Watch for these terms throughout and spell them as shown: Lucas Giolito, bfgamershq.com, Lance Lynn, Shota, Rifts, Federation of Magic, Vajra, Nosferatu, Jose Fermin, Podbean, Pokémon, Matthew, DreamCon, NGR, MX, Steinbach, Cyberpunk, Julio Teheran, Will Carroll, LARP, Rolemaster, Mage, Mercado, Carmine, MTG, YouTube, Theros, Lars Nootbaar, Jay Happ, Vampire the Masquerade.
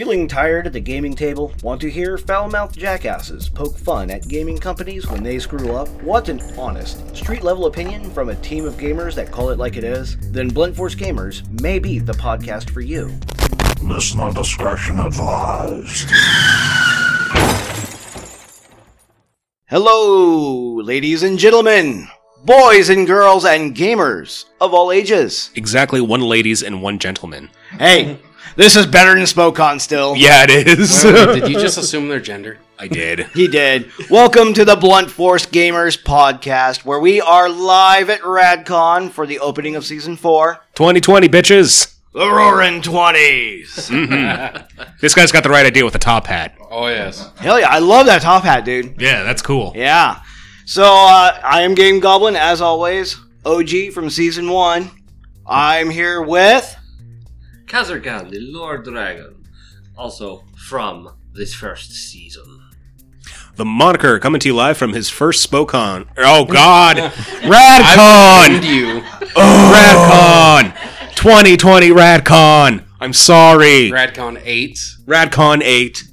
Feeling tired at the gaming table? Want to hear foul-mouthed jackasses poke fun at gaming companies when they screw up? Want an honest, street-level opinion from a team of gamers that call it like it is? Then Blunt Force Gamers may be the podcast for you. Listener discretion advised. Hello, ladies and gentlemen, boys and girls and gamers of all ages. Exactly one ladies and one gentleman. Hey. This is better than SmokeCon still. Yeah, it is. Wait, did you just assume their gender? I did. He did. Welcome to the Blunt Force Gamers podcast, where we are live at RadCon for the opening of Season 4. 2020, bitches. The Roaring 20s. Mm-hmm. This guy's got the right idea with the top hat. Oh, yes. Hell yeah, I love that top hat, dude. Yeah, that's cool. Yeah. So, I am Game Goblin, as always. OG from Season 1. I'm here with... Kazurkan, the Lord Dragon, also from this first season. The Moniker, coming to you live from his first SmokeCon. Oh, God! RadCon! You. Oh. RadCon! 2020 RadCon! I'm sorry. RadCon 8. RadCon 8.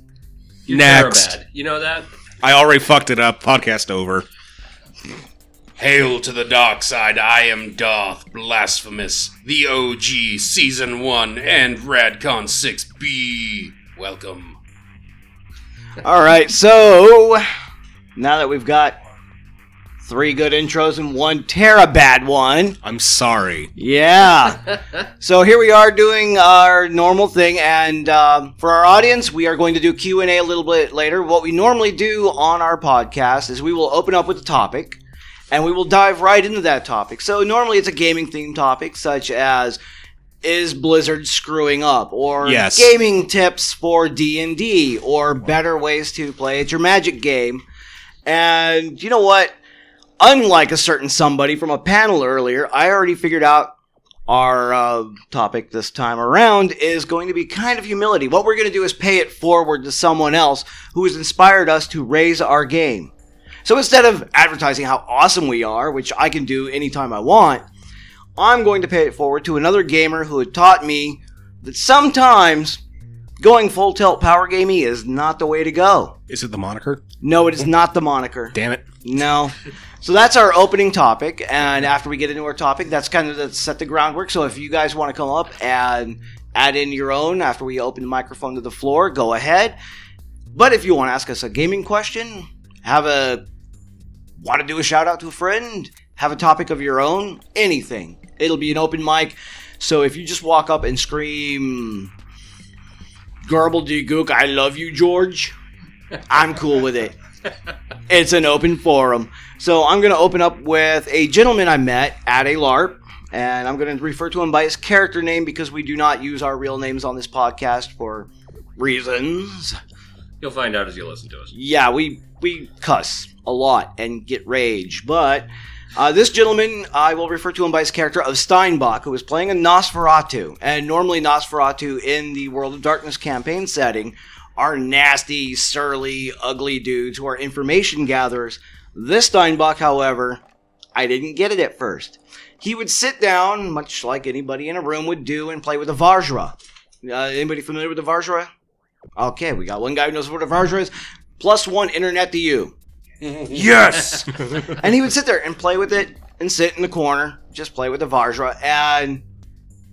You're next. You know that? I already fucked it up. Podcast over. Hail to the dark side, I am Darth Blasphemous, the OG Season 1 and RadCon 6B. Welcome. Alright, so now that we've got three good intros and one bad one. I'm sorry. Yeah. So here we are doing our normal thing, and for our audience, we are going to do Q&A a little bit later. What we normally do on our podcast is we will open up with a topic, and we will dive right into that topic. So normally it's a gaming-themed topic, such as, is Blizzard screwing up? Or yes. Gaming tips for D&D, or better ways to play at your Magic game. And you know what? Unlike a certain somebody from a panel earlier, I already figured out our topic this time around is going to be kind of humility. What we're going to do is pay it forward to someone else who has inspired us to raise our game. So instead of advertising how awesome we are, which I can do anytime I want, I'm going to pay it forward to another gamer who had taught me that sometimes going full tilt power gaming is not the way to go. Is it the Moniker? No, it is not the Moniker. Damn it. No. So that's our opening topic, and after we get into our topic, that's kind of the set the groundwork. So if you guys want to come up and add in your own after we open the microphone to the floor, go ahead. But if you want to ask us a gaming question, want to do a shout out to a friend, have a topic of your own, anything. It'll be an open mic, so if you just walk up and scream, Garble de Gook, I love you, George, I'm cool with it. It's an open forum. So I'm going to open up with a gentleman I met at a LARP, and I'm going to refer to him by his character name because we do not use our real names on this podcast for reasons. You'll find out as you listen to us. Yeah, we cuss a lot and get rage, but this gentleman, I will refer to him by his character of Steinbach, who was playing a Nosferatu, and normally Nosferatu in the World of Darkness campaign setting are nasty, surly, ugly dudes who are information gatherers. This Steinbach, however, I didn't get it at first. He would sit down, much like anybody in a room would do, and play with a Vajra. Anybody familiar with the Vajra? Okay, we got one guy who knows what a Vajra is, plus one internet to you. Yes! And he would sit there and play with it and sit in the corner, just play with the Vajra, and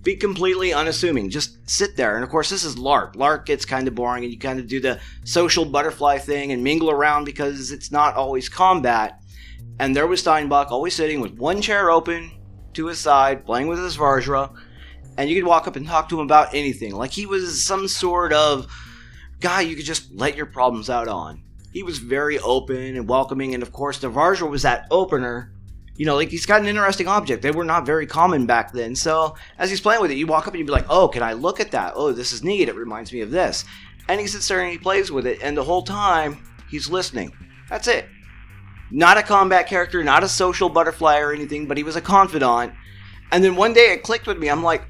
be completely unassuming. Just sit there. And of course, this is LARP. LARP gets kind of boring, and you kind of do the social butterfly thing and mingle around because it's not always combat. And there was Steinbach always sitting with one chair open to his side, playing with his Vajra, and you could walk up and talk to him about anything. Like he was some sort of guy you could just let your problems out on. He was very open and welcoming, and of course, the Vajra was that opener. You know, like, he's got an interesting object. They were not very common back then, so as he's playing with it, you walk up and you'd be like, oh, can I look at that? Oh, this is neat. It reminds me of this. And he sits there and he plays with it, and the whole time, he's listening. That's it. Not a combat character, not a social butterfly or anything, but he was a confidant. And then one day, it clicked with me. I'm like,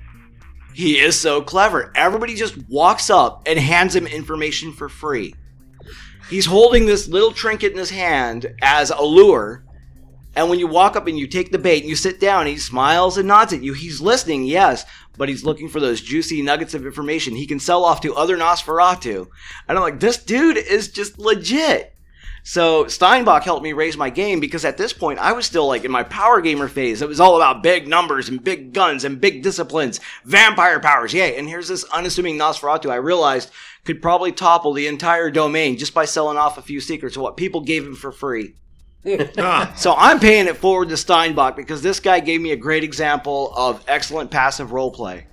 he is so clever. Everybody just walks up and hands him information for free. He's holding this little trinket in his hand as a lure, and when you walk up and you take the bait and you sit down, he smiles and nods at you. He's listening, yes, but he's looking for those juicy nuggets of information he can sell off to other Nosferatu. And I'm like, this dude is just legit. So Steinbach helped me raise my game, because at this point I was still like in my power gamer phase. It was all about big numbers and big guns and big disciplines, vampire powers, yay. And here's this unassuming Nosferatu I realized could probably topple the entire domain just by selling off a few secrets of what people gave him for free. So I'm paying it forward to Steinbach, because this guy gave me a great example of excellent passive roleplay.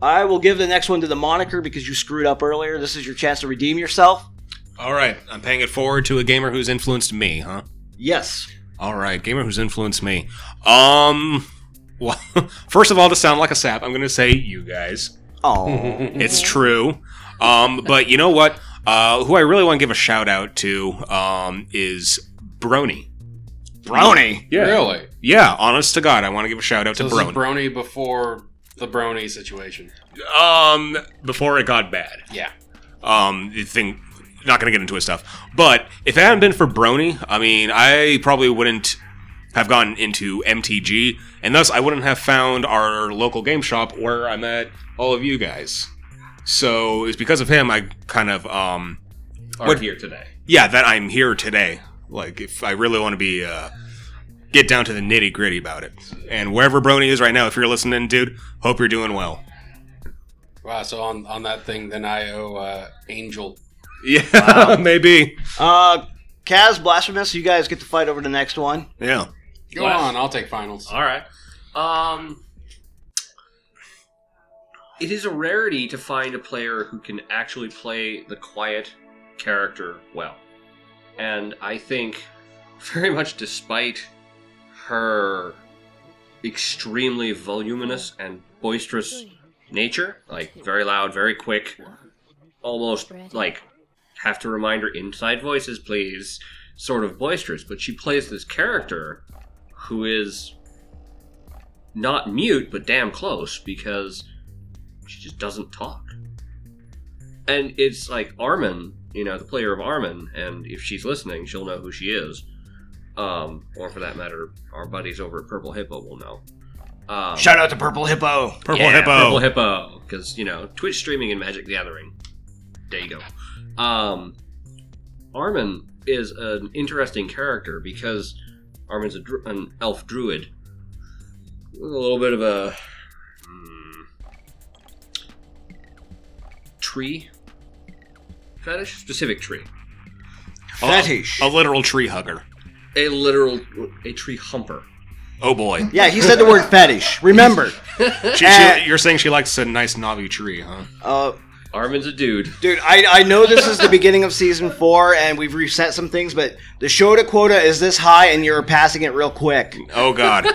I will give the next one to the moniker because you screwed up earlier. This is your chance to redeem yourself. All right, I'm paying it forward to a gamer who's influenced me, huh? Yes. All right, gamer who's influenced me. Well, first of all, to sound like a sap, I'm going to say you guys. Oh, it's true. But you know what? Who I really want to give a shout out to is Brony. Brony? Yeah. Really? Yeah. Honest to God, I want to give a shout out to Brony. This is Brony before the Brony situation. Before it got bad. Yeah. The thing. Not going to get into his stuff, but if it hadn't been for Brony, I mean, I probably wouldn't have gotten into MTG, and thus I wouldn't have found our local game shop where I met all of you guys. So it's because of him I kind of are here today. Yeah, that I'm here today. Like, if I really want to be get down to the nitty gritty about it, and wherever Brony is right now, if you're listening, dude, hope you're doing well. Wow. So on that thing, then I owe Angel. Yeah, wow. Maybe. Kaz, Blasphemous, you guys get to fight over the next one. Yeah. Go on, I'll take finals. All right. It is a rarity to find a player who can actually play the quiet character well. And I think, very much despite her extremely voluminous and boisterous nature, like very loud, very quick, almost like... have to remind her inside voices, please, sort of boisterous, but she plays this character who is not mute, but damn close, because she just doesn't talk. And it's like Armin, you know, the player of Armin, and if she's listening, she'll know who she is. Or for that matter, our buddies over at Purple Hippo will know. Shout out to Purple Hippo! Purple Hippo! Because, you know, Twitch streaming and Magic the Gathering. There you go. Armin is an interesting character because Armin's an elf druid. A little bit of a tree fetish? Specific tree. Fetish. A literal tree hugger. A tree humper. Oh boy. Yeah, he said the word fetish. Remember. You're saying she likes a nice knobby tree, huh? Armin's a dude. Dude, I know this is the beginning of Season 4, and we've reset some things, but the Shota quota is this high, and you're passing it real quick. Oh, God.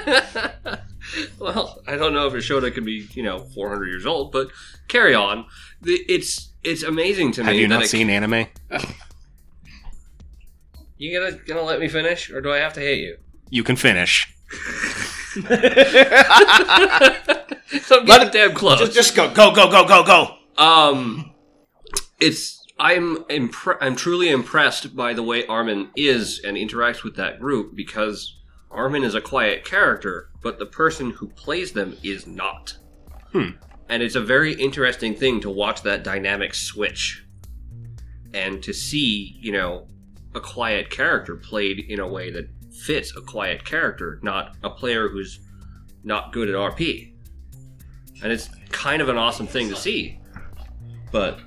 Well, I don't know if a Shota could be, 400 years old, but carry on. It's amazing to me. Have you not seen anime? You gonna let me finish, or do I have to hate you? You can finish. I'm getting damn close. Just go. I'm truly impressed by the way Armin is and interacts with that group, because Armin is a quiet character, but the person who plays them is not. And it's a very interesting thing to watch that dynamic switch and to see, a quiet character played in a way that fits a quiet character, not a player who's not good at RP. And it's kind of an awesome thing to see. But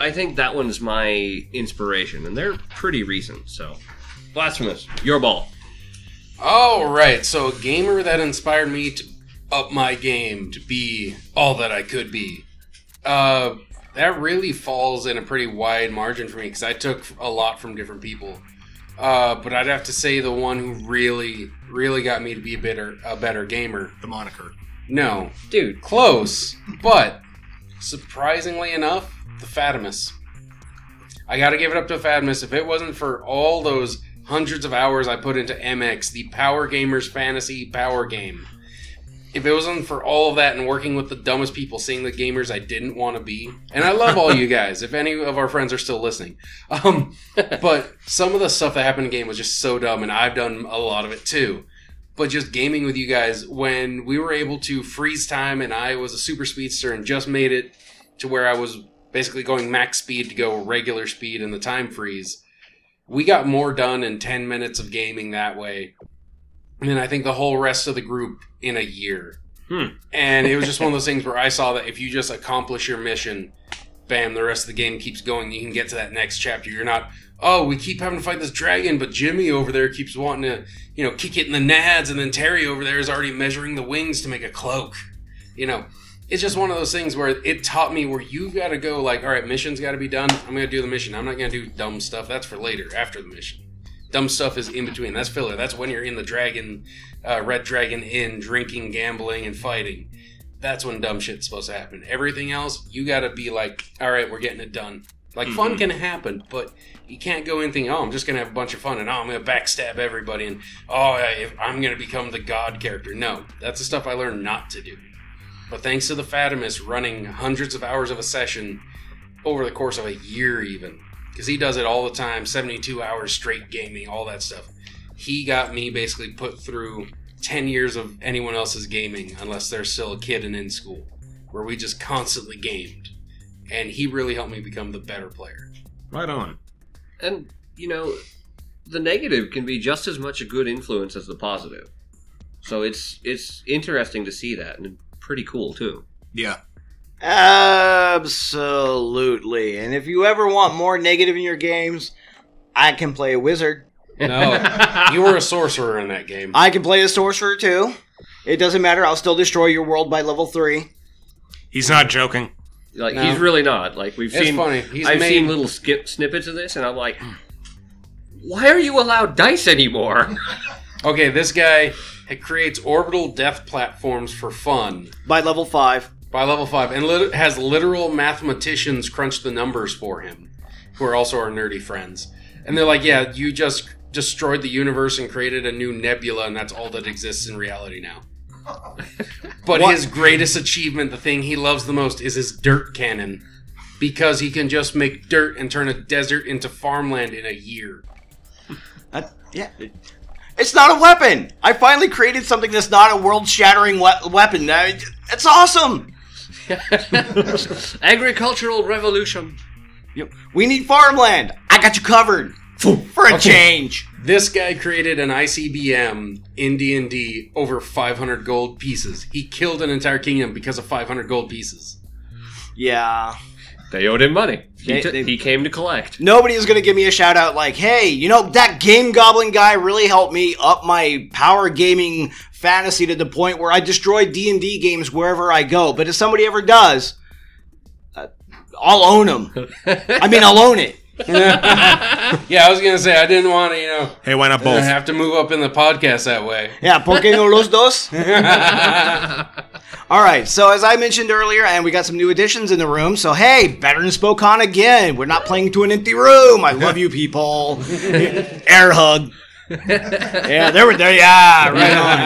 I think that one's my inspiration, and they're pretty recent, so. Blasphemous, your ball. All right, so a gamer that inspired me to up my game, to be all that I could be. That really falls in a pretty wide margin for me, because I took a lot from different people. But I'd have to say the one who really, really got me to be a better gamer. The moniker. No. Dude. Close, but... surprisingly enough, the Fatimus. I gotta give it up to Fatimus. If it wasn't for all those hundreds of hours I put into MX, the Power Gamers Fantasy Power Game, if it wasn't for all of that and working with the dumbest people, seeing the gamers I didn't want to be, and I love all you guys, if any of our friends are still listening, but some of the stuff that happened in the game was just so dumb, and I've done a lot of it too. but just gaming with you guys when we were able to freeze time and I was a super speedster and just made it to where I was basically going max speed to go regular speed in the time freeze. We got more done in 10 minutes of gaming that way. And then I think the whole rest of the group in a year. And it was just one of those things where I saw that if you just accomplish your mission, bam, the rest of the game keeps going. You can get to that next chapter. You're not, oh, we keep having to fight this dragon, but Jimmy over there keeps wanting to, you know, kick it in the nads, and then Terry over there is already measuring the wings to make a cloak. You know, it's just one of those things where it taught me where you've got to go like, all right, mission's got to be done. I'm going to do the mission. I'm not going to do dumb stuff. That's for later, after the mission. Dumb stuff is in between. That's filler. That's when you're in the dragon, Red Dragon Inn, drinking, gambling, and fighting. That's when dumb shit's supposed to happen. Everything else, you got to be like, all right, we're getting it done. Like, fun can happen, but you can't go anything, oh, I'm just going to have a bunch of fun, and oh, I'm going to backstab everybody, and oh, I'm going to become the god character. No, that's the stuff I learned not to do. But thanks to the Fatimus running hundreds of hours of a session over the course of a year even, because he does it all the time, 72 hours straight gaming, all that stuff. He got me basically put through 10 years of anyone else's gaming, unless they're still a kid and in school, where we just constantly gamed. And he really helped me become the better player. Right on. And, you know, the negative can be just as much a good influence as the positive. So it's interesting to see that, and pretty cool, too. Yeah. Absolutely. And if you ever want more negative in your games, I can play a wizard. No, you were a sorcerer in that game. I can play a sorcerer, too. It doesn't matter. I'll still destroy your world by level 3. He's not joking. Like, no. He's really not. Like, we've it's seen. Funny. I've seen little snippets of this, and I'm like, why are you allowed dice anymore? Okay, this guy creates orbital death platforms for fun. By level 5. By level 5, and has literal mathematicians crunch the numbers for him, who are also our nerdy friends. And they're like, yeah, you just destroyed the universe and created a new nebula, and that's all that exists in reality now. But his greatest achievement, the thing he loves the most, is his dirt cannon, because he can just make dirt and turn a desert into farmland in a year. Yeah, it's not a weapon. I finally created something that's not a world-shattering weapon. It's awesome. Agricultural revolution. Yep. We need farmland. I got you covered. For a change. This guy created an ICBM in D&D over 500 gold pieces. He killed an entire kingdom because of 500 gold pieces. Yeah. They owed him money. He came to collect. Nobody is going to give me a shout out like, hey, you know, that Game Goblin guy really helped me up my power gaming fantasy to the point where I destroy D&D games wherever I go. But if somebody ever does, I'll own him. I mean, I'll own it. Yeah, I was gonna say I didn't want to, you know. Hey, why not both? I have to move up in the podcast that way. Yeah, ¿por qué no los dos? All right. So as I mentioned earlier, and we got some new additions in the room. So hey, better than SmokeCon again. We're not playing to an empty room. I love you people. Air hug. Yeah, there. Yeah, right on.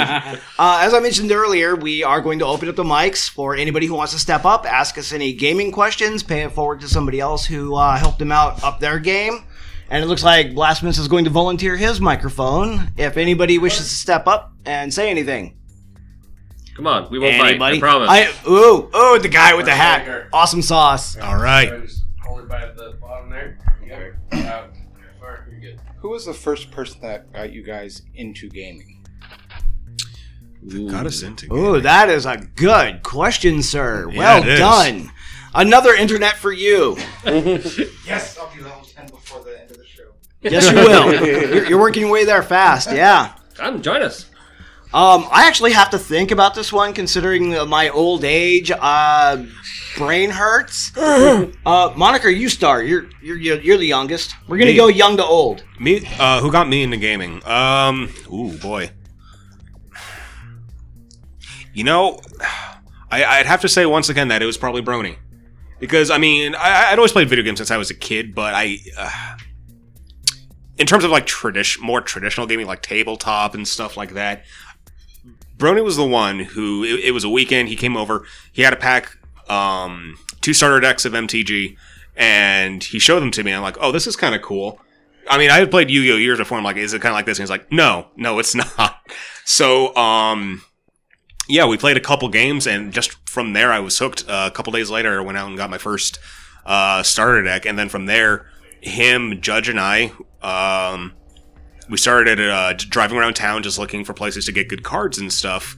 As I mentioned earlier, we are going to open up the mics for anybody who wants to step up, ask us any gaming questions, pay it forward to somebody else who helped them out up their game. And it looks like Blasphemous is going to volunteer his microphone if anybody wishes to step up and say anything. Come on, we won't bite. I promise. The guy with the hat, awesome sauce. All right. So just hold it by the bottom there. Yeah. Who was the first person that got you guys into gaming? That got us into gaming. Ooh, that is a good question, sir. Yeah, well done. Is. Another internet for you. Yes, I'll be level 10 before the end of the show. Yes, you will. You're working your way there fast, yeah. Come join us. I actually have to think about this one, considering my old age. Brain hurts. Monica, you start. You're the youngest. We're gonna go young to old. Me? Who got me into gaming? Ooh, boy. You know, I'd have to say once again that it was probably Brony, because I mean I'd always played video games since I was a kid, but I. In terms of like more traditional gaming, like tabletop and stuff like that. Brony was the one who, it was a weekend, he came over, he had a pack, 2 starter decks of MTG, and he showed them to me, and I'm like, oh, this is kind of cool. I mean, I had played Yu-Gi-Oh! Years before. I'm like, is it kind of like this? And he's like, no, it's not. So, yeah, we played a couple games, and just from there, I was hooked. A couple days later, I went out and got my first starter deck, and then from there, him, Judge, and I, we started driving around town just looking for places to get good cards and stuff,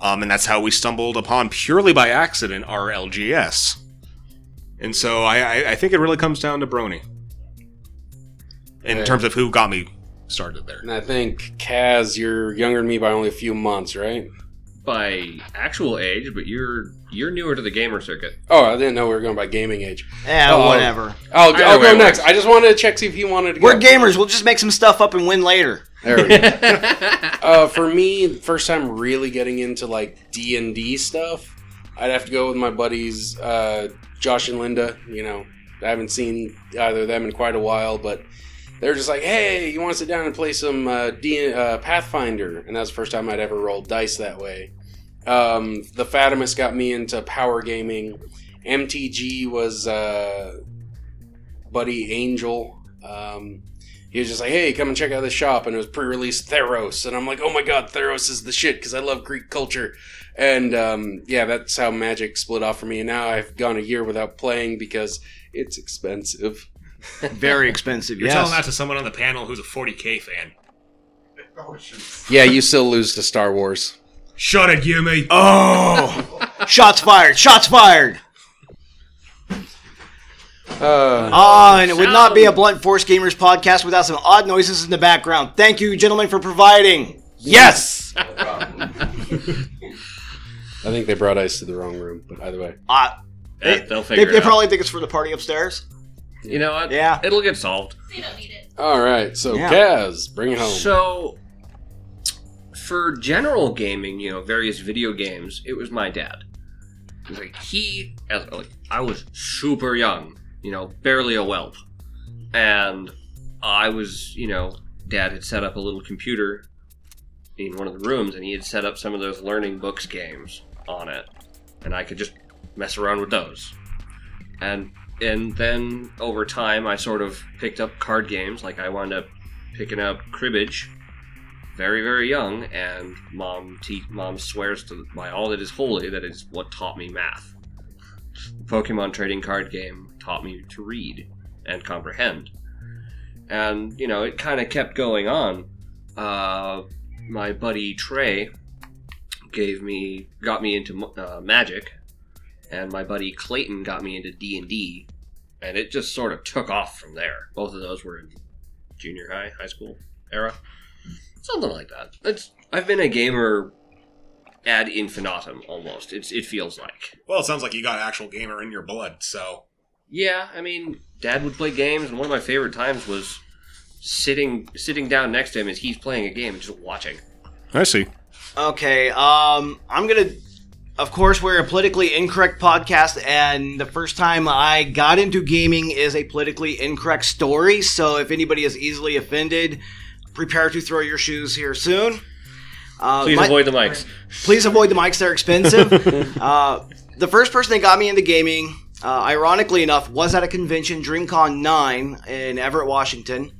and that's how we stumbled upon, purely by accident, our LGS. And so I think it really comes down to Brony in terms of who got me started there. And I think, Kaz, you're younger than me by only a few months, right? By actual age, but you're newer to the gamer circuit. Oh, I didn't know we were going by gaming age. Yeah, whatever. I'll go next. I just wanted to check, see if he wanted to go. We're gamers. We'll just make some stuff up and win later. There we go. For me, the first time really getting into, like, D&D stuff, I'd have to go with my buddies, Josh and Linda. You know, I haven't seen either of them in quite a while, but they're just like, hey, you want to sit down and play some Pathfinder? And that was the first time I'd ever rolled dice that way. The Fatimus got me into power gaming. MTG was buddy Angel. He was just like, hey, come and check out this shop. And it was pre-released Theros. And I'm like, oh my god, Theros is the shit because I love Greek culture. And yeah, that's how Magic split off for me. And now I've gone a year without playing because it's expensive. Very expensive. You're telling that to someone on the panel who's a 40K fan. Yeah, you still lose to Star Wars. Shut it, Yumi. Oh, shots fired! Shots fired! And it would not be a Blunt Force Gamers podcast without some odd noises in the background. Thank you, gentlemen, for providing. Yes. No problem. I think they brought ice to the wrong room, but either way, they'll figure it out. They probably think it's for the party upstairs. You know what? Yeah. It'll get solved. They don't need it. All right. So, Kaz, bring it home. So, for general gaming, you know, various video games, it was my dad. It was like, I was super young, you know, barely a whelp. And I was, you know, Dad had set up a little computer in one of the rooms, and he had set up some of those learning books games on it. And I could just mess around with those. And then, over time, I sort of picked up card games. Like, I wound up picking up cribbage very, very young, and Mom swears by all that is holy that it's what taught me math. The Pokemon trading card game taught me to read and comprehend. And, you know, it kind of kept going on. My buddy Trey got me into Magic, and my buddy Clayton got me into D&D, and it just sort of took off from there. Both of those were in junior high, high school era. Something like that. I've been a gamer ad infinitum, almost. It feels like. Well, it sounds like you got an actual gamer in your blood, so. Yeah, I mean, Dad would play games, and one of my favorite times was sitting down next to him as he's playing a game and just watching. I see. Okay, I'm going to... Of course, we're a politically incorrect podcast, and the first time I got into gaming is a politically incorrect story, so if anybody is easily offended, prepare to throw your shoes here soon. Please avoid the mics. Please avoid the mics, they're expensive. The first person that got me into gaming, ironically enough, was at a convention, DreamCon 9 in Everett, Washington.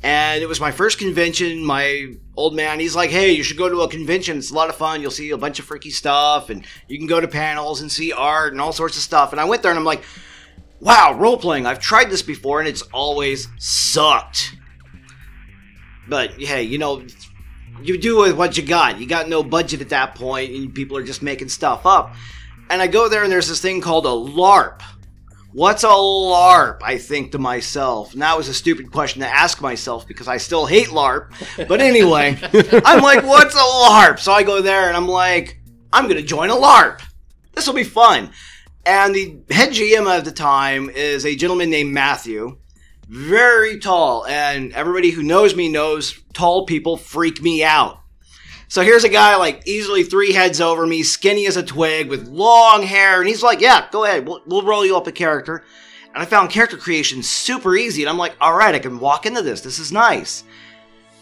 And it was my first convention. My old man, he's like, hey, you should go to a convention. It's a lot of fun. You'll see a bunch of freaky stuff, and you can go to panels and see art and all sorts of stuff. And I went there, and I'm like, wow, role-playing. I've tried this before, and it's always sucked. But, hey, you know, you do with what you got. You got no budget at that point, and people are just making stuff up. And I go there, and there's this thing called a LARP. What's a LARP, I think to myself. And that was a stupid question to ask myself because I still hate LARP. But anyway, I'm like, what's a LARP? So I go there and I'm like, I'm going to join a LARP. This will be fun. And the head GM at the time is a gentleman named Matthew. Very tall. And everybody who knows me knows tall people freak me out. So here's a guy like easily 3 heads over me, skinny as a twig, with long hair. And he's like, yeah, go ahead. We'll roll you up a character. And I found character creation super easy. And I'm like, all right, I can walk into this. This is nice.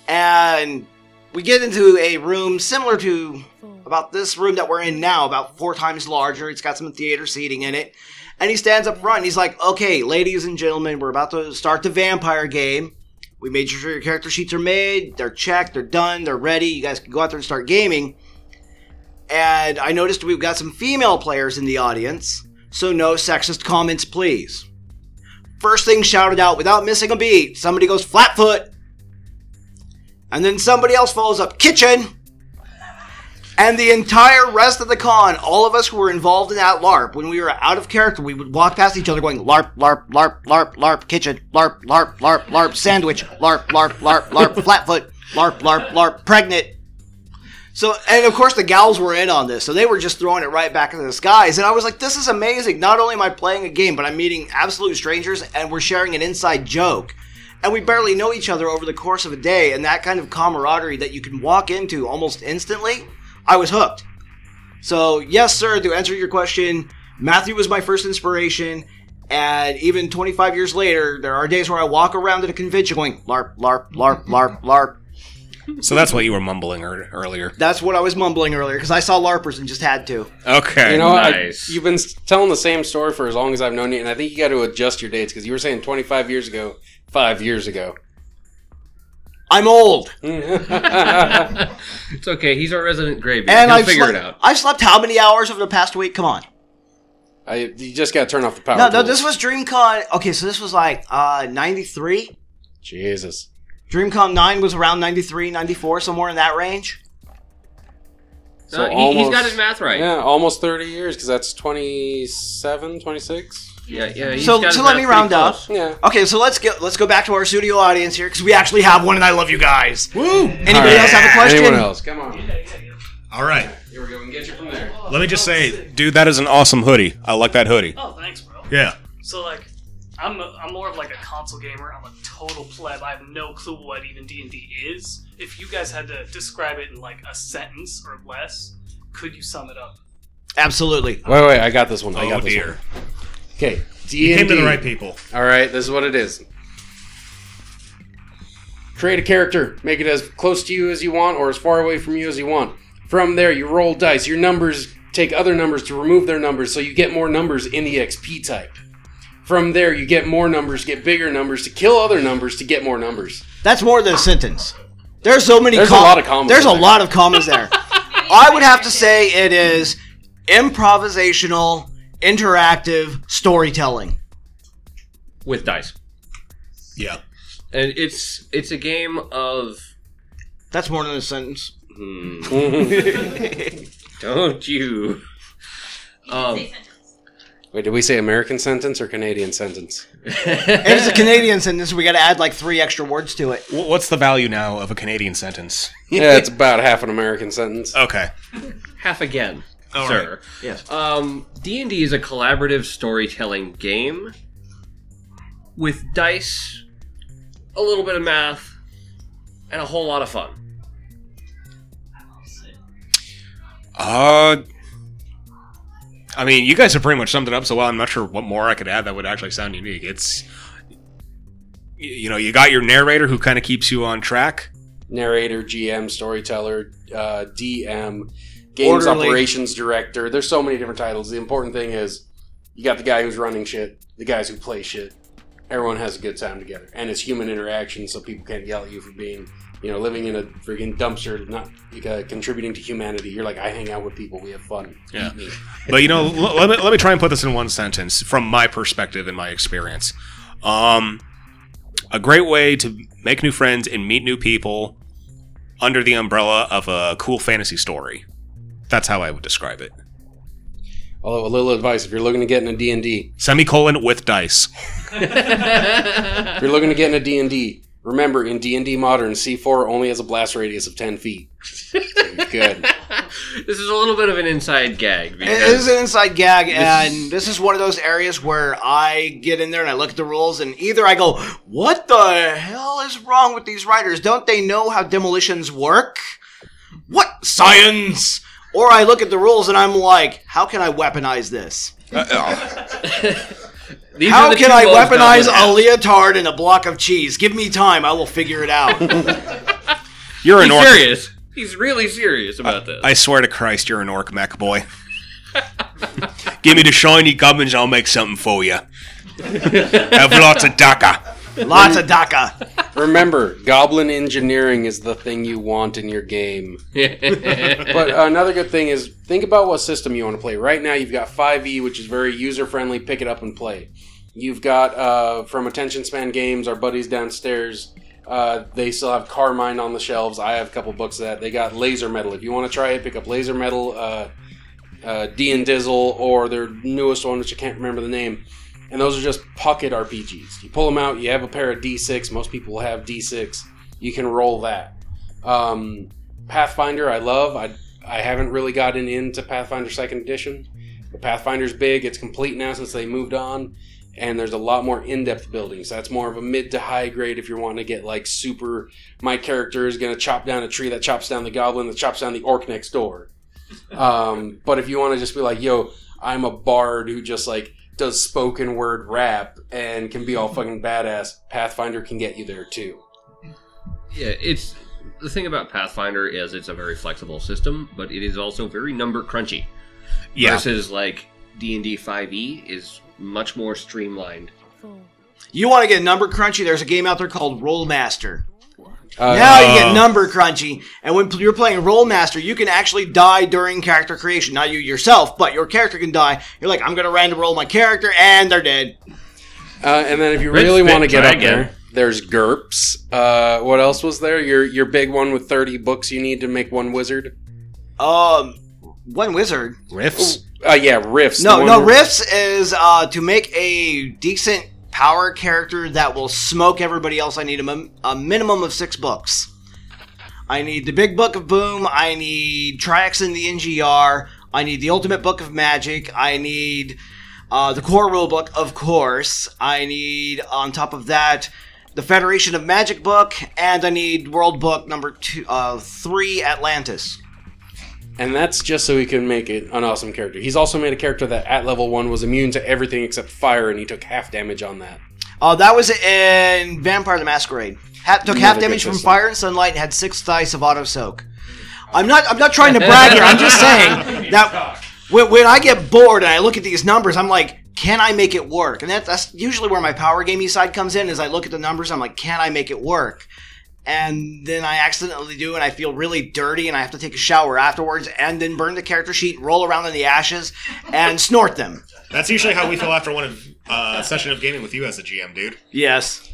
And we get into a room similar to about this room that we're in now, about 4 times larger. It's got some theater seating in it. And he stands up front and he's like, okay, ladies and gentlemen, we're about to start the vampire game. We made sure your character sheets are made, they're checked, they're done, they're ready. You guys can go out there and start gaming. And I noticed we've got some female players in the audience, so no sexist comments, please. First thing shouted out without missing a beat, somebody goes Flatfoot. And then somebody else follows up, Kitchen. And the entire rest of the con, all of us who were involved in that LARP, when we were out of character, we would walk past each other going, LARP, LARP, LARP, LARP, LARP, Kitchen, LARP, LARP, LARP, LARP, Sandwich, LARP, LARP, LARP, LARP, Flatfoot, LARP, LARP, LARP, Pregnant. So, and of course the gals were in on this, so they were just throwing it right back into the skies. And I was like, this is amazing. Not only am I playing a game, but I'm meeting absolute strangers and we're sharing an inside joke. And we barely know each other over the course of a day, and that kind of camaraderie that you can walk into almost instantly, I was hooked. So, yes, sir, to answer your question, Matthew was my first inspiration, and even 25 years later, there are days where I walk around at a convention going, LARP, LARP, LARP, LARP, LARP. So that's what you were mumbling earlier. That's what I was mumbling earlier, because I saw LARPers and just had to. Okay, you know, nice. You've been telling the same story for as long as I've known you, and I think you got to adjust your dates, because you were saying 25 years ago, 5 years ago. I'm old. It's okay. He's our resident graybeard. And I'll figure it out. I've slept how many hours over the past week? Come on. You just got to turn off the power. No, this was DreamCon. Okay, so this was like 93. Jesus. DreamCon 9 was around 93, 94, somewhere in that range. So almost, he's got his math right. Yeah, almost 30 years because that's 27, 26. Yeah. So let me round up. Yeah. Okay, so let's go back to our studio audience here because we actually have one, and I love you guys. Woo! Anybody else have a question? Anyone else? Come on. Yeah. All right. Here we go. We can get you from there. Let me just say, dude, that is an awesome hoodie. I like that hoodie. Oh, thanks, bro. Yeah. So I'm more of like a console gamer. I'm a total pleb. I have no clue what even D&D is. If you guys had to describe it in like a sentence or less, could you sum it up? Absolutely. Wait, I got this one. Oh dear. Okay, D&D. You came to the right people. All right, this is what it is. Create a character. Make it as close to you as you want or as far away from you as you want. From there, you roll dice. Your numbers take other numbers to remove their numbers, so you get more numbers in the XP type. From there, you get more numbers, get bigger numbers, to kill other numbers, to get more numbers. That's more than a sentence. There's so many commas. There's a lot of commas. There's a lot of commas there. I would have to say it is improvisational... interactive storytelling with dice. Yeah, and it's a game of. That's more than a sentence. Don't you? Wait, did we say American sentence or Canadian sentence? It's a Canadian sentence. We got to add like 3 extra words to it. What's the value now of a Canadian sentence? Yeah, it's about half an American sentence. Okay, half again. All sir. Right. Yes. D&D is a collaborative storytelling game with dice, a little bit of math, and a whole lot of fun. I mean, you guys have pretty much summed it up so well, I'm not sure what more I could add that would actually sound unique. It's, you know, you got your narrator who kind of keeps you on track. Narrator, GM, storyteller, DM... Games orderly. Operations director. There's so many different titles. The important thing is you got the guy who's running shit, the guys who play shit. Everyone has a good time together. And it's human interaction, so people can't yell at you for being, you know, living in a freaking dumpster, not contributing to humanity. You're like, I hang out with people. We have fun. Yeah. But, you know, let me try and put this in one sentence from my perspective and my experience. A great way to make new friends and meet new people under the umbrella of a cool fantasy story. That's how I would describe it. Although, a little advice, if you're looking to get in a D&D... Semicolon with dice. If you're looking to get in a D&D, remember, in D&D Modern, C4 only has a blast radius of 10 feet. Good. This is a little bit of an inside gag. It is an inside gag, and this is one of those areas where I get in there and I look at the rules, and either I go, what the hell is wrong with these writers? Don't they know how demolitions work? What? Science! Or I look at the rules and I'm like, how can I weaponize this? How can I weaponize a leotard and a block of cheese? Give me time. I will figure it out. You're an orc. He's serious. He's really serious about this. I swear to Christ, you're an orc mech boy. Give me the shiny gubbins, I'll make something for you. Have lots of DACA. Remember, goblin engineering is the thing you want in your game. But another good thing is think about what system you want to play. Right now you've got 5e, which is very user-friendly. Pick it up and play. You've got, from Attention Span Games, our buddies downstairs, they still have Carmine on the shelves. I have a couple books of that. They got Laser Metal. If you want to try it, pick up Laser Metal, D and Dizzle, or their newest one, which I can't remember the name. And those are just pocket RPGs. You pull them out, you have a pair of D6. Most people will have D6. You can roll that. Pathfinder, I love. I haven't really gotten into Pathfinder 2nd Edition. But Pathfinder's big. It's complete now since they moved on. And there's a lot more in-depth building. So that's more of a mid to high grade if you're wanting to get like super, my character is going to chop down a tree that chops down the goblin that chops down the orc next door. But if you want to just be like, yo, I'm a bard who just like does spoken word rap and can be all fucking badass, Pathfinder can get you there too. Yeah, it's the thing about Pathfinder is it's a very flexible system, but it is also very number crunchy. Yeah. Versus like D&D 5e is much more streamlined. You want to get number crunchy, there's a game out there called Rolemaster. Now you get number crunchy, and when you're playing Rolemaster, you can actually die during character creation. Not you yourself, but your character can die. You're like, I'm going to random roll my character, and they're dead. And then if you really want to get up there, there's GURPS. What else was there? Your big one with 30 books you need to make one wizard? One wizard? Rifts? Yeah, Rifts. No, Rifts is to make a decent power character that will smoke everybody else. I need a minimum of 6 books. I need the Big Book of Boom. I need Triax in the NGR. I need the Ultimate Book of Magic. I need the Core Rulebook, of course. I need, on top of that, the Federation of Magic book, and I need World Book number 3, Atlantis. And that's just so he can make it an awesome character. He's also made a character that at level 1 was immune to everything except fire, and he took half damage on that. Oh, that was in Vampire the Masquerade. Took half damage from fire and sunlight and had 6 dice of auto soak. I'm not trying to brag here. I'm just saying that when I get bored and I look at these numbers, I'm like, can I make it work? And that's usually where my power gamey side comes in, is I look at the numbers, I'm like, can I make it work? And then I accidentally do, and I feel really dirty, and I have to take a shower afterwards, and then burn the character sheet, roll around in the ashes, and snort them. That's usually how we feel after one session of gaming with you as a GM, dude. Yes.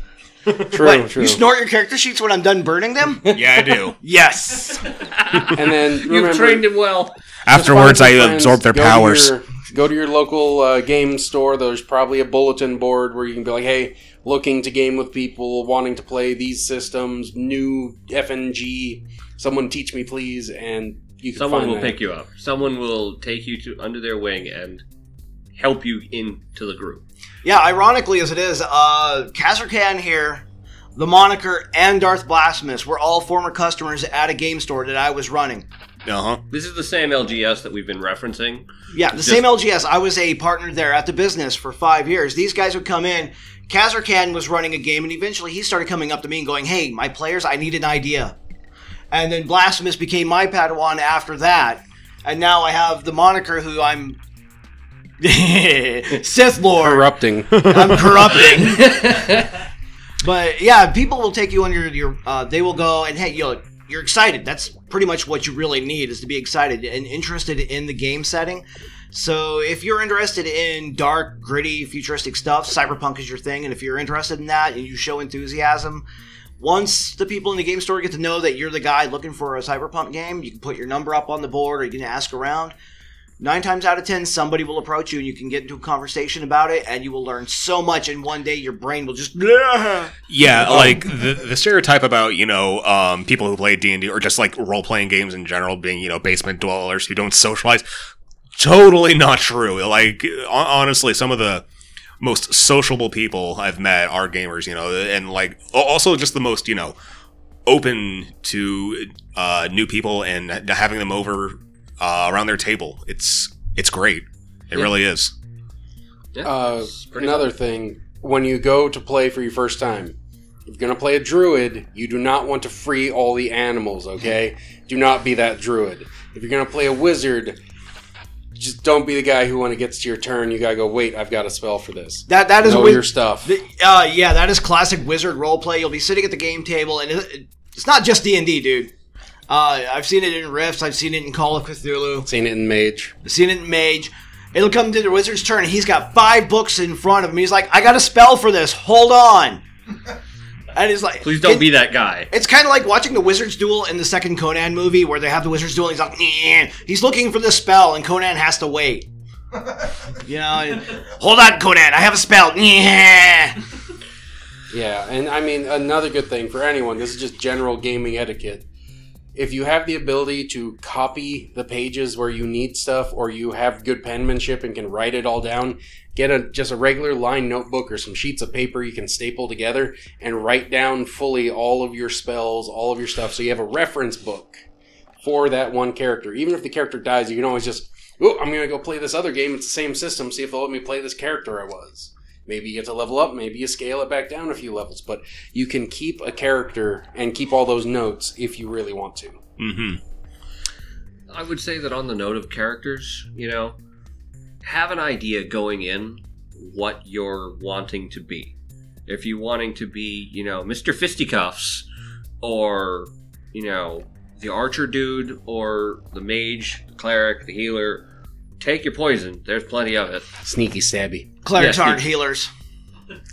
True, like, true. You snort your character sheets when I'm done burning them? Yeah, I do. Yes. And then remember, you've trained him well. Afterwards, I absorb their powers. Go to your local game store. There's probably a bulletin board where you can be like, hey, looking to game with people, wanting to play these systems, new FNG, someone teach me please, and you can someone will pick you up. Someone will take you to under their wing and help you into the group. Yeah, ironically as it is, Kazurkan here, the moniker, and Darth Blasphemous were all former customers at a game store that I was running. Uh-huh. This is the same LGS that we've been referencing. Yeah, the same LGS. I was a partner there at the business for 5 years. These guys would come in. Kazurkan was running a game, and eventually he started coming up to me and going, hey, my players, I need an idea. And then Blasphemous became my Padawan after that. And now I have the moniker who I'm... Sith Lord. Corrupting. I'm corrupting. But, yeah, people will take you under your... they will go, and hey, you're excited. That's pretty much what you really need, is to be excited and interested in the game setting. So if you're interested in dark, gritty, futuristic stuff, cyberpunk is your thing. And if you're interested in that and you show enthusiasm, once the people in the game store get to know that you're the guy looking for a cyberpunk game, you can put your number up on the board or you can ask around. 9 times out of 10, somebody will approach you and you can get into a conversation about it and you will learn so much in one day your brain will just... Yeah, like the stereotype about, people who play D&D or just like role-playing games in general being, basement dwellers who don't socialize... Totally not true. Like, honestly, some of the most sociable people I've met are gamers, and like also just the most, open to new people and having them over around their table. It's great. It really is. Yeah, another thing, when you go to play for your first time, if you're going to play a druid, you do not want to free all the animals, okay? Do not be that druid. If you're going to play a wizard... just don't be the guy who, when it gets to your turn, you gotta go, wait, I've got a spell for this. That is your stuff. Yeah, that is classic wizard roleplay. You'll be sitting at the game table, and it's not just D&D, dude. I've seen it in Rifts. I've seen it in Call of Cthulhu. Seen it in Mage. It'll come to the wizard's turn, and he's got 5 books in front of him. He's like, I got a spell for this. Hold on. And he's like, please don't be that guy. It's kind of like watching the Wizard's Duel in the second Conan movie where they have the Wizard's Duel and he's like, nah. He's looking for the spell and Conan has to wait. You know, hold on, Conan, I have a spell. Yeah, and I mean, another good thing for anyone, this is just general gaming etiquette. If you have the ability to copy the pages where you need stuff or you have good penmanship and can write it all down, get just a regular line notebook or some sheets of paper you can staple together and write down fully all of your spells, all of your stuff, so you have a reference book for that one character. Even if the character dies, you can always just, oh, I'm going to go play this other game. It's the same system. See if they'll let me play this character I was. Maybe you get to level up. Maybe you scale it back down a few levels. But you can keep a character and keep all those notes if you really want to. Mm-hmm. I would say that on the note of characters, you know, have an idea going in what you're wanting to be. If you're wanting to be, you know, Mr. Fisticuffs or, you know, the archer dude or the mage, the cleric, the healer, take your poison. There's plenty of it. Sneaky stabby. Clerics aren't healers.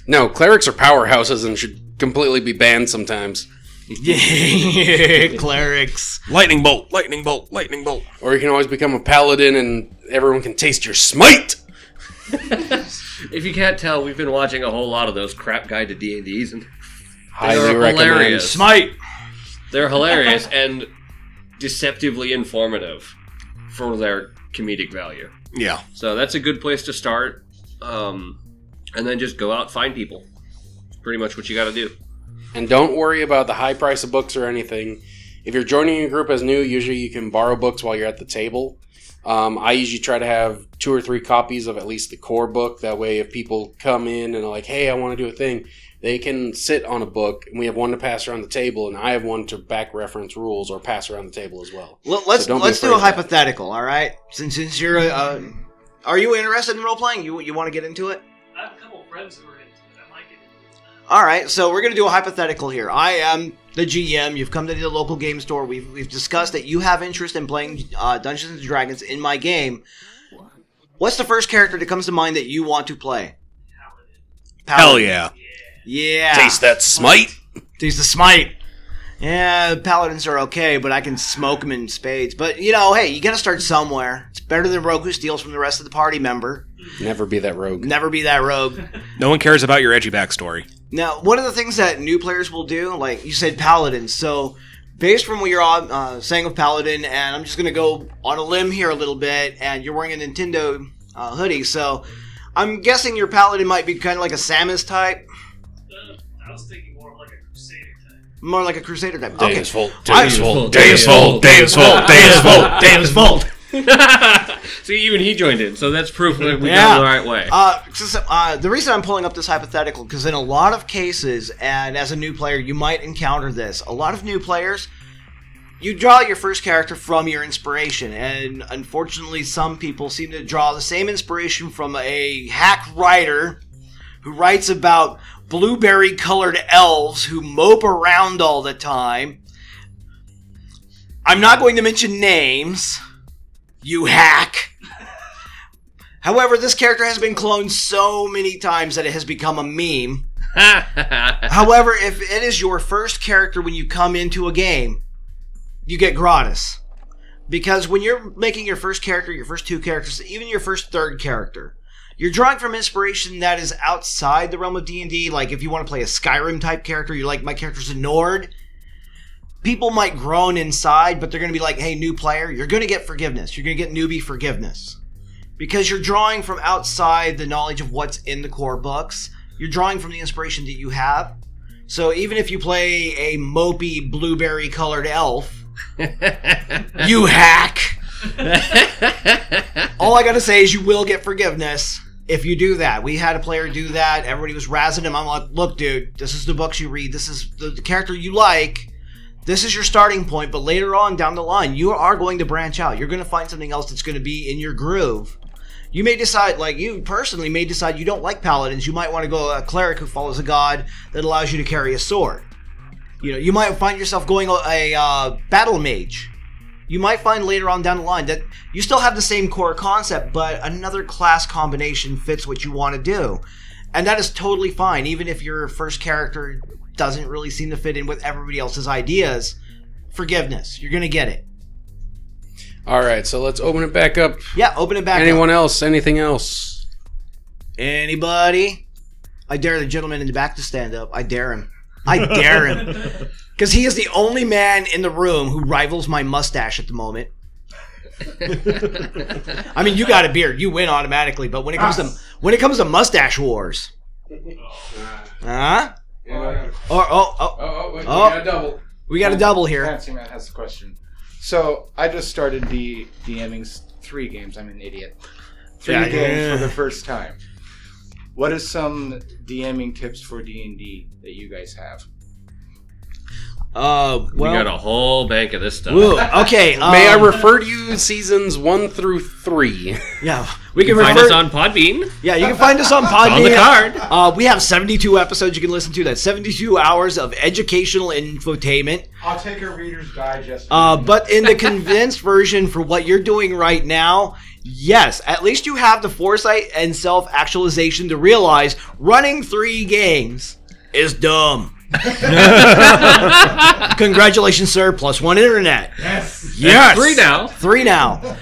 No, clerics are powerhouses and should completely be banned sometimes. Yeah, clerics. Lightning bolt, lightning bolt, lightning bolt. Or you can always become a paladin and everyone can taste your smite. If you can't tell, we've been watching a whole lot of those crap guide to D&Ds and they're hilarious. Smite. They're hilarious and deceptively informative for their comedic value. Yeah. So that's a good place to start. And then just go out and find people. Pretty much what you got to do. And don't worry about the high price of books or anything. If you're joining a group as new, usually you can borrow books while you're at the table. I usually try to have 2 or 3 copies of at least the core book. That way if people come in and are like, hey, I want to do a thing, they can sit on a book, and we have one to pass around the table, and I have one to back-reference rules or pass around the table as well. Well, let's do a hypothetical, all right? Since you're a... are you interested in role-playing? You want to get into it? I have a couple friends who are into it. I might get into it. All right, so we're going to do a hypothetical here. I am the GM. You've come to the local game store. We've discussed that you have interest in playing Dungeons & Dragons in my game. What's the first character that comes to mind that you want to play? Paladin. Hell yeah. Yeah. Taste that smite. Taste the smite. Yeah, paladins are okay, but I can smoke them in spades. But, you know, hey, you got to start somewhere. It's better than rogue who steals from the rest of the party member. Never be that rogue. No one cares about your edgy backstory. Now, one of the things that new players will do, like you said, paladins. So, based from what you're saying with paladin, and I'm just going to go on a limb here a little bit, and you're wearing a Nintendo hoodie. So, I'm guessing your paladin might be kind of like a Samus type. I was thinking more of like a crusader type. Day is full. See, even he joined in, so that's proof that we got it the right way. The reason I'm pulling up this hypothetical, because in a lot of cases, and as a new player, you might encounter this. A lot of new players, you draw your first character from your inspiration, and unfortunately some people seem to draw the same inspiration from a hack writer who writes about blueberry-colored elves who mope around all the time. I'm not going to mention names, you hack. However, this character has been cloned so many times that it has become a meme. However, if it is your first character when you come into a game, you get gratis. Because when you're making your first character, your first 2 characters, even your first 3rd character, you're drawing from inspiration that is outside the realm of D&D. Like, if you want to play a Skyrim-type character, you're like, my character's a Nord. People might groan inside, but they're going to be like, hey, new player, you're going to get forgiveness. You're going to get newbie forgiveness. Because you're drawing from outside the knowledge of what's in the core books. You're drawing from the inspiration that you have. So even if you play a mopey, blueberry-colored elf, you hack. All I got to say is you will get forgiveness. If you do that, we had a player do that. Everybody was razzing him. I'm like, look, dude, this is the books you read. This is the character you like. This is your starting point, but later on down the line, you are going to branch out. You're going to find something else that's going to be in your groove. You may decide, like you personally may decide you don't like paladins. You might want to go a cleric who follows a god that allows you to carry a sword. You know, you might find yourself going a battle mage. You might find later on down the line that you still have the same core concept, but another class combination fits what you want to do. And that is totally fine, even if your first character doesn't really seem to fit in with everybody else's ideas. Forgiveness. You're going to get it. All right, so let's open it back up. Yeah, open it back up. Anyone else? Anything else? Anybody? I dare the gentleman in the back to stand up. I dare him. I dare him. Because he is the only man in the room who rivals my mustache at the moment. I mean, you got a beard. You win automatically. But when it comes to mustache wars. Huh? Yeah. Wait, we got a double. We got a double here. Fancy Man has a question. So, I just started DMing 3 games. I'm an idiot. 3 games for the first time. What are some DMing tips for D&D that you guys have? Well, we got a whole bank of this stuff. Ooh, okay. May I refer to you seasons 1 through 3? Yeah, we can find us on Podbean. Yeah, you can find us on Podbean. On the card. We have 72 episodes you can listen to. That's 72 hours of educational infotainment. I'll take a Reader's Digest. But in the condensed version for what you're doing right now, yes, at least you have the foresight and self-actualization to realize running 3 games is dumb. Congratulations, sir. +1 internet. Yes. 3 now.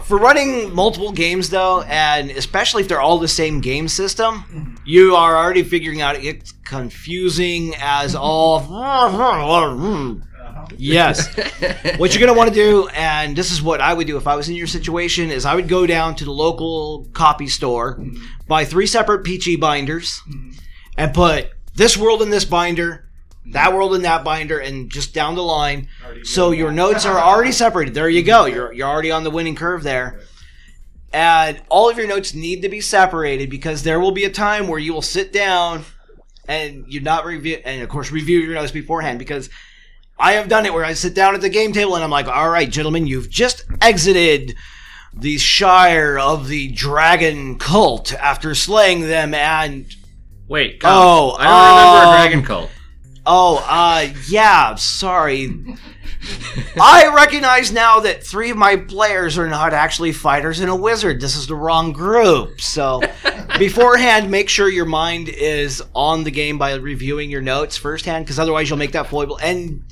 For running multiple games, though, and especially if they're all the same game system, you are already figuring out it's confusing as all. Yes. What you're going to want to do, and this is what I would do if I was in your situation, is I would go down to the local copy store, buy 3 separate PG binders, and put this world in this binder, that world in that binder, and just down the line. So your notes are already separated. There you go. You're already on the winning curve there. And all of your notes need to be separated because there will be a time where you will sit down and you not review, and of course review your notes beforehand, because I have done it where I sit down at the game table and I'm like, all right, gentlemen, you've just exited the Shire of the Dragon Cult after slaying them and... Wait, God, I don't remember a dragon cult. Yeah, sorry. I recognize now that 3 of my players are not actually fighters and a wizard. This is the wrong group. So beforehand, make sure your mind is on the game by reviewing your notes firsthand, because otherwise you'll make that foible. And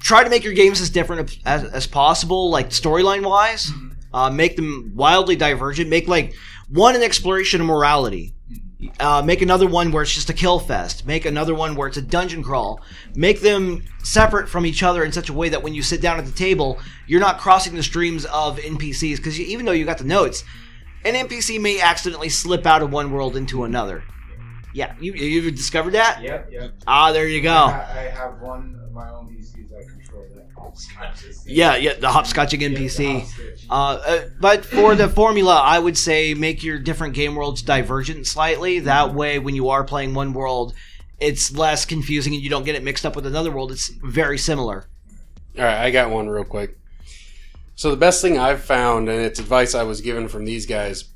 try to make your games as different as possible, like storyline-wise. Make them wildly divergent. Make, like, one an exploration of morality. Make another one where it's just a kill fest. Make another one where it's a dungeon crawl. Make them separate from each other in such a way that when you sit down at the table, you're not crossing the streams of NPCs, because even though you got the notes, an NPC may accidentally slip out of one world into another. Yeah, you've discovered that? Yep. Ah, there you go. I have one of my own PCs I control that hopscotches. Yeah, the hopscotching NPC. But for the formula, I would say make your different game worlds divergent slightly. That way, when you are playing one world, it's less confusing and you don't get it mixed up with another world. It's very similar. All right, I got one real quick. So the best thing I've found, and it's advice I was given from these guys,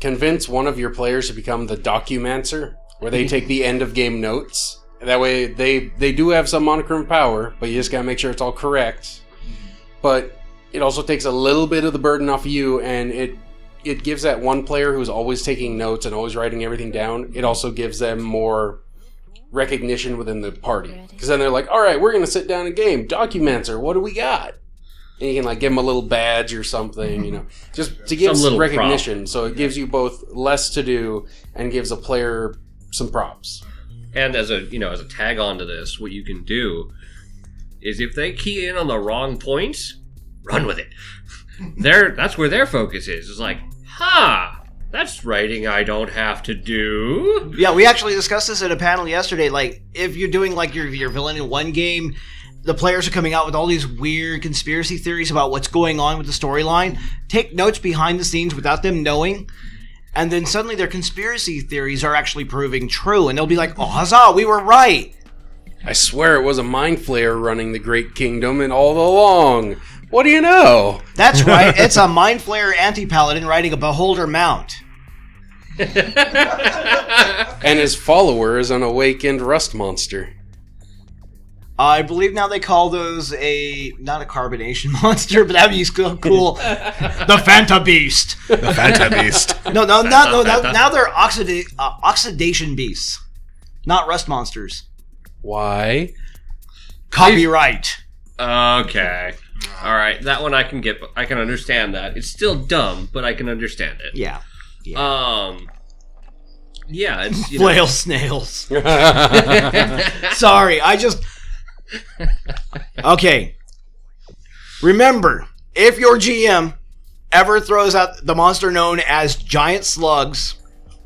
convince one of your players to become the documancer, where they take the end-of-game notes. That way, they do have some monochrome power, but you just got to make sure it's all correct. But it also takes a little bit of the burden off of you, and it gives that one player who's always taking notes and always writing everything down, it also gives them more recognition within the party. Because then they're like, all right, we're going to sit down and game. Documancer, what do we got? And you can like give them a little badge or something, you know, just to give some recognition. Prop. So it gives you both less to do and gives a player some props. And as a tag on to this, what you can do is if they key in on the wrong points, run with it. That's where their focus is. It's like, that's writing I don't have to do. Yeah, we actually discussed this at a panel yesterday. Like, if you're doing like your villain in one game, the players are coming out with all these weird conspiracy theories about what's going on with the storyline. Take notes behind the scenes without them knowing. And then suddenly their conspiracy theories are actually proving true. And they'll be like, oh, huzzah, we were right. I swear it was a mind flayer running the Great Kingdom and all along. What do you know? That's right. It's a mind flayer anti-paladin riding a beholder mount. And his follower is an awakened rust monster. I believe now they call those not a carbonation monster, but that would be cool. The Fanta Beast. The Fanta Beast. No. Now they're oxidation beasts, not rust monsters. Why? Copyright. Okay. All right. That one I can get. I can understand that. It's still dumb, but I can understand it. Yeah. Yeah. It's, flail snails. Sorry, I just. Okay. Remember, if your GM ever throws out the monster known as giant slugs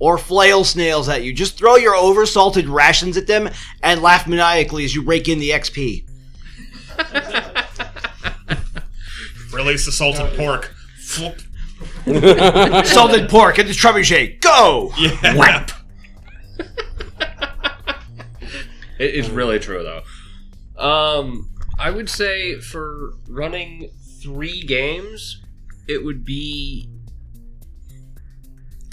or flail snails at you, just throw your oversalted rations at them and laugh maniacally as you rake in the XP. Release the salted pork. Salted pork at the trebuchet. Go! Yeah. Whap! It is really true, though. I would say for running 3 games, it would be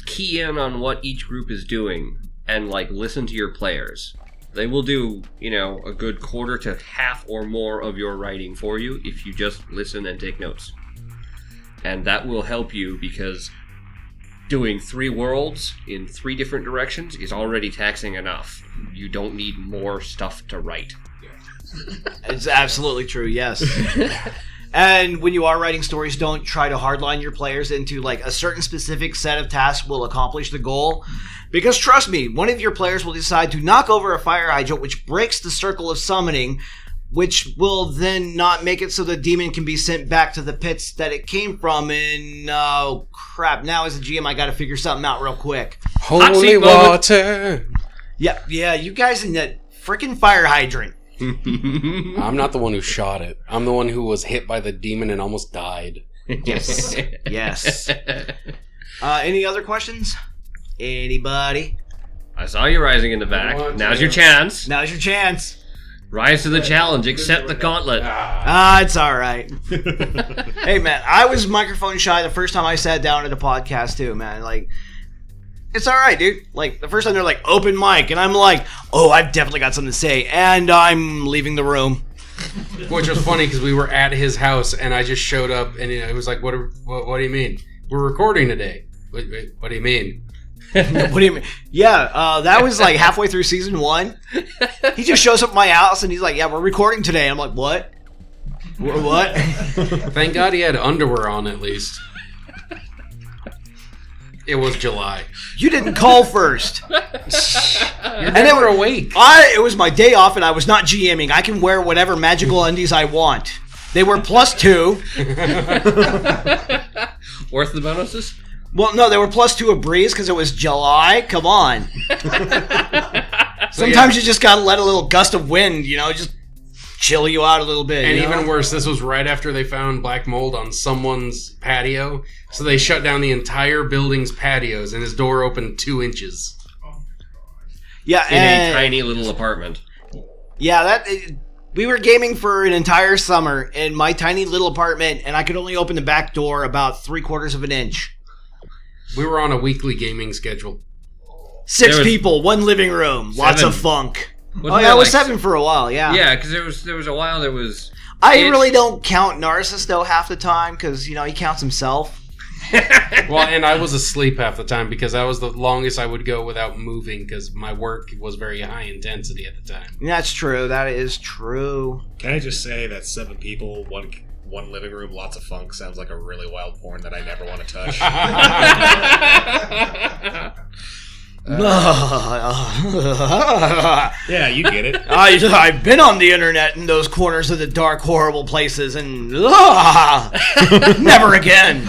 key in on what each group is doing and, listen to your players. They will do, a good quarter to half or more of your writing for you if you just listen and take notes. And that will help you because doing 3 worlds in 3 different directions is already taxing enough. You don't need more stuff to write. It's absolutely true, yes. And when you are writing stories, don't try to hardline your players into a certain specific set of tasks will accomplish the goal. Because trust me, one of your players will decide to knock over a fire hydrant, which breaks the circle of summoning, which will then not make it so the demon can be sent back to the pits that it came from. And oh crap, now as a GM I gotta figure something out real quick. Holy water! Yeah, you guys in that freaking fire hydrant. I'm not the one who shot it. I'm the one who was hit by the demon and almost died. Yes. Any other questions? Anybody? I saw you rising in the back. Now's your chance. Rise to the challenge. Accept the gauntlet. It's all right. Hey, man, I was microphone shy the first time I sat down at a podcast, too, man. It's all right, dude. The first time they're open mic, and I'm I've definitely got something to say, and I'm leaving the room. Which was funny, because we were at his house, and I just showed up, and it was what do you mean? We're recording today. Wait, what do you mean? What do you mean? Yeah, that was halfway through season 1. He just shows up at my house, and he's yeah, we're recording today. I'm what? What? Thank God he had underwear on, at least. It was July. You didn't call first. And then we're awake. It was my day off, and I was not GMing. I can wear whatever magical undies I want. They were +2. Worth the bonuses? Well, no, they were +2 a breeze because it was July. Come on. Sometimes you just gotta let a little gust of wind, just chill you out a little bit. And even worse, this was right after they found black mold on someone's patio. So they shut down the entire building's patios and his door opened 2 inches. Yeah, in a tiny little apartment. Yeah, we were gaming for an entire summer in my tiny little apartment and I could only open the back door about 3/4 of an inch. We were on a weekly gaming schedule. 6 people, 1 living room, 7. Lots of funk. Wasn't I was 7 for a while, yeah. Yeah, because there was a while there was... I really don't count Narcissus, though, half the time, because, he counts himself. Well, and I was asleep half the time, because I was the longest I would go without moving, because my work was very high intensity at the time. That's true. That is true. Can I just say that 7 people, one living room, lots of funk, sounds like a really wild porn that I never want to touch. Yeah, you get it. I've been on the internet in those corners of the dark, horrible places, and never again.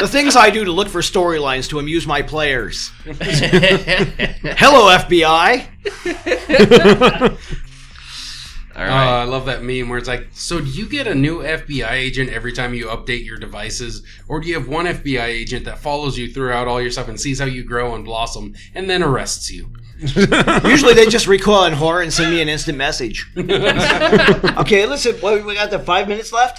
The things I do to look for storylines to amuse my players. Hello, FBI. All right. I love that meme where it's so do you get a new FBI agent every time you update your devices? Or do you have one FBI agent that follows you throughout all your stuff and sees how you grow and blossom and then arrests you? Usually they just recoil in horror and send me an instant message. Okay, listen, what, we got the 5 minutes left?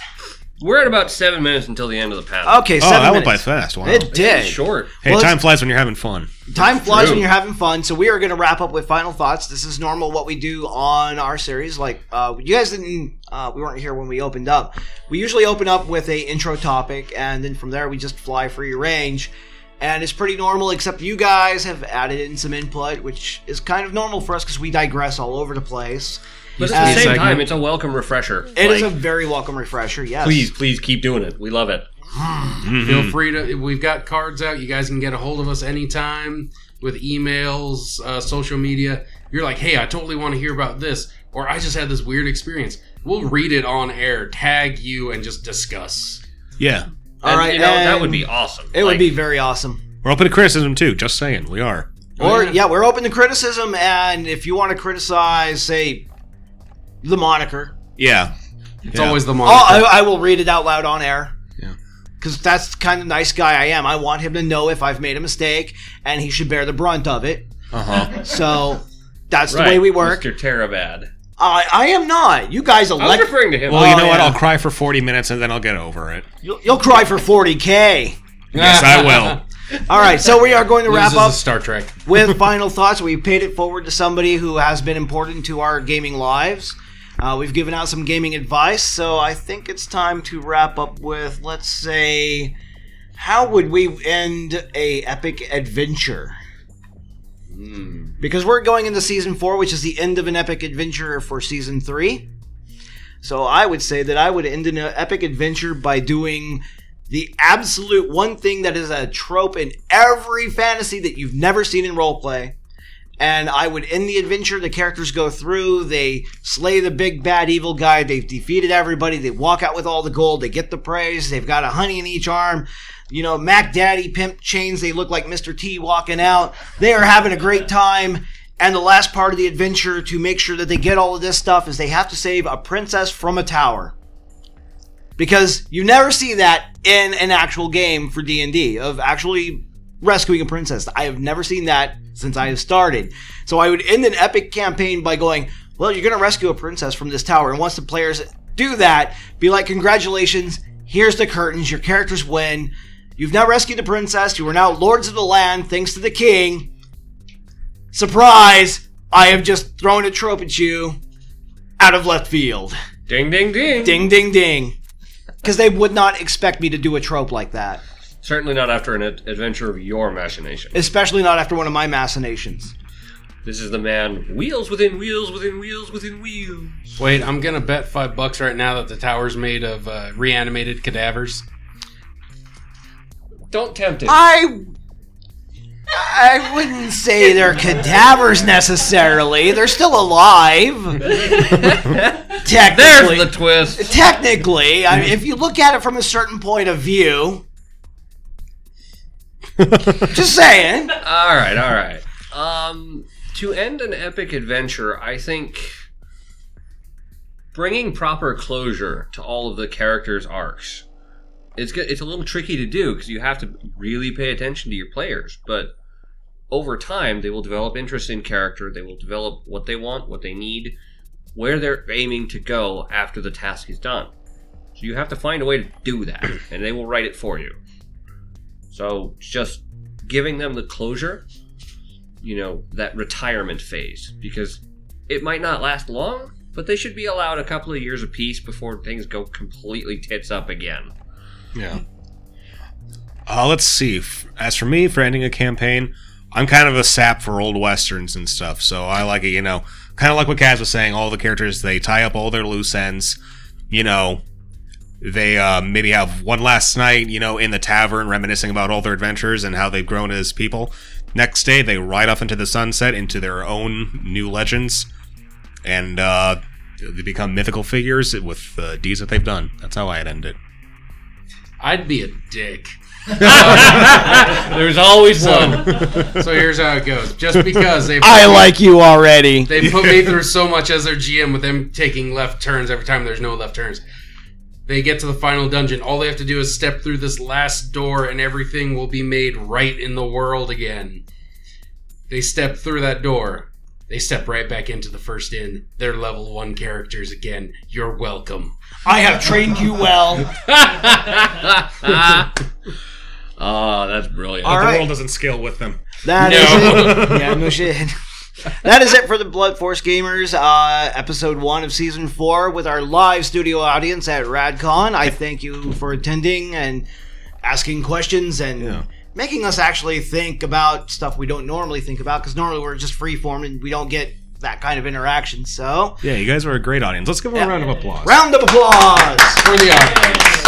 We're at about 7 minutes until the end of the panel. Okay, 7 minutes. Oh, that went by fast. Wow. It did. It's short. Hey, well, time flies when you're having fun. Time flies when you're having fun. So we are going to wrap up with final thoughts. This is normal what we do on our series. Like, you guys didn't, we weren't here when we opened up. We usually open up with a intro topic, and then from there we just fly free range. And it's pretty normal, except you guys have added in some input, which is kind of normal for us because we digress all over the place. But at the same time, it's a welcome refresher. It is a very welcome refresher, yes. Please keep doing it. We love it. Mm-hmm. Feel free to... We've got cards out. You guys can get a hold of us anytime with emails, social media. You're like, hey, I totally want to hear about this, or I just had this weird experience. We'll read it on air, tag you, and just discuss. Yeah. All right. You know, that would be awesome. It would be very awesome. We're open to criticism, too. Just saying. We are. Or, yeah, we're open to criticism, and if you want to criticize, say... the moniker. Yeah. It's always the moniker. Oh, I will read it out loud on air. Yeah. Because that's the kind of nice guy I am. I want him to know if I've made a mistake, and he should bear the brunt of it. Uh-huh. So that's the way we work. Mr. Terabad. I am not. You guys elect... I'm referring to him. Well, you know what? I'll cry for 40 minutes, and then I'll get over it. You'll cry for 40K. Yes, I will. All right, so we are going to wrap up Star Trek with final thoughts. We paid it forward to somebody who has been important to our gaming lives. We've given out some gaming advice, so I think it's time to wrap up with, let's say, how would we end a epic adventure? Because we're going into Season 4, which is the end of an epic adventure for Season 3. So I would say that I would end an epic adventure by doing the absolute one thing that is a trope in every fantasy that you've never seen in roleplay. And I would end the adventure, the characters go through, they slay the big bad evil guy, they've defeated everybody, they walk out with all the gold, they get the praise, they've got a honey in each arm, you know, Mac Daddy pimp chains, they look like Mr. T walking out, they are having a great time, and the last part of the adventure to make sure that they get all of this stuff is they have to save a princess from a tower. Because you never see that in an actual game for D&D, of actually rescuing a princess. I have never seen that since I have started. So I would end an epic campaign by going, well, you're going to rescue a princess from this tower. And once the players do that, be like, congratulations, here's the curtains, your characters win. You've now rescued the princess, you are now lords of the land, thanks to the king. Surprise! I have just thrown a trope at you out of left field. Ding, ding, ding. Ding, ding, ding. Because they would not expect me to do a trope like that. Certainly not after an adventure of your machination. Especially not after one of my machinations. This is the man, wheels within wheels within wheels within wheels. Wait, I'm going to bet $5 right now that the tower's made of reanimated cadavers. Don't tempt it. I wouldn't say they're cadavers necessarily. They're still alive. Technically. There's the twist. Technically. I mean, if you look at it from a certain point of view... Just saying. All right. To end an epic adventure, I think bringing proper closure to all of the characters' arcs. It's a little tricky to do because you have to really pay attention to your players. But over time, they will develop interest in character. They will develop what they want, what they need, where they're aiming to go after the task is done. So you have to find a way to do that, and they will write it for you. So just giving them the closure, you know, that retirement phase, because it might not last long, but they should be allowed a couple of years apiece before things go completely tits up again. Yeah. Let's see. As for me, for ending a campaign, I'm kind of a sap for old westerns and stuff, so I like it, you know, kind of like what Kaz was saying, all the characters, they tie up all their loose ends, you know. They maybe have one last night, you know, in the tavern, reminiscing about all their adventures and how they've grown as people. Next day, they ride off into the sunset, into their own new legends, and they become mythical figures with the deeds that they've done. That's how I'd end it. I'd be a dick. There's always one. So here's how it goes. Just because they... I like you already. They put me through so much as their GM with them taking left turns every time there's no left turns. They get to the final dungeon. All they have to do is step through this last door and everything will be made right in the world again. They step through that door. They step right back into the first inn. They're level 1 characters again. You're welcome. I have trained you well. Oh, that's brilliant. All right. The world doesn't scale with them. That is it. Yeah, no shit. That is it for the Blunt Force Gamers, episode 1 of season 4 with our live studio audience at RadCon. I thank you for attending and asking questions and making us actually think about stuff we don't normally think about, because normally we're just free-form and we don't get that kind of interaction, so... Yeah, you guys were a great audience. Let's give them a round of applause. Round of applause! For the audience.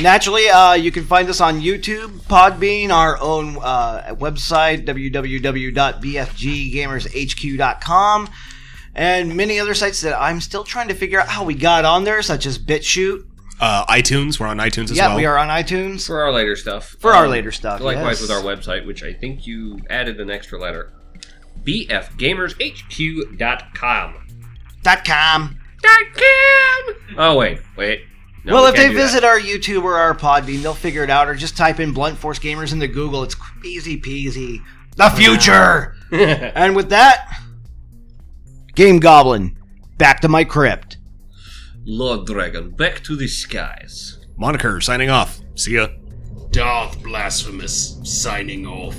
Naturally, you can find us on YouTube, Podbean, our own website, www.bfgamershq.com, and many other sites that I'm still trying to figure out how we got on there, such as BitChute. iTunes. We're on iTunes as well. Yeah, we are on iTunes. For our later stuff. Likewise with our website, which I think you added an extra letter. bfgamershq.com. Oh, wait. No, well, if they visit our YouTube or our Podbean, they'll figure it out, or just type in Blunt Force Gamers into Google. It's easy peasy. The future! And with that, Game Goblin, back to my crypt. Lord Dragon, back to the skies. Moniker, signing off. See ya. Darth Blasphemous, signing off.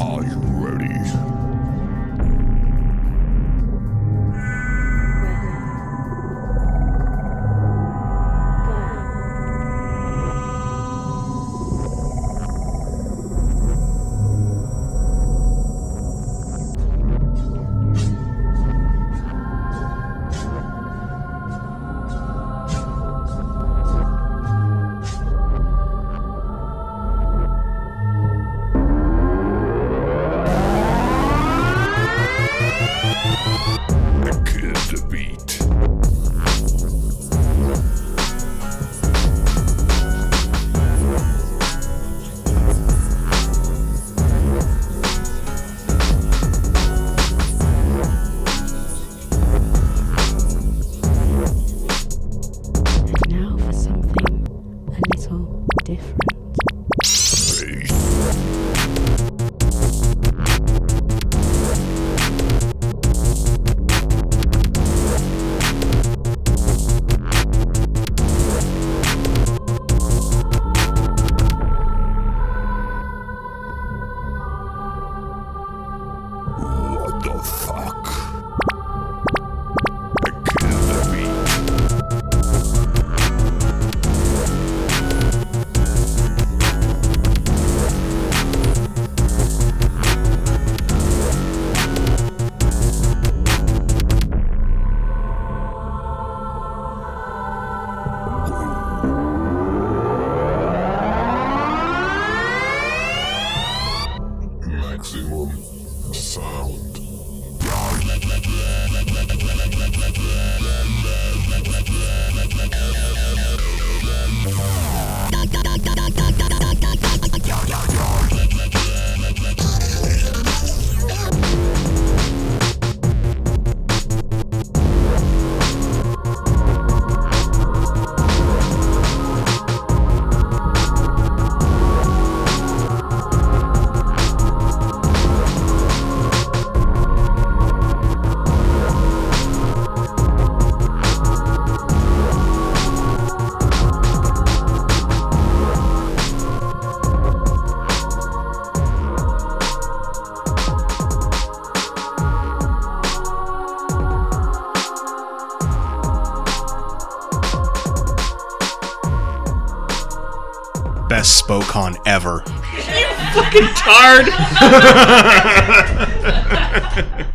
Are you ready? SmokeCon ever. You fucking tard!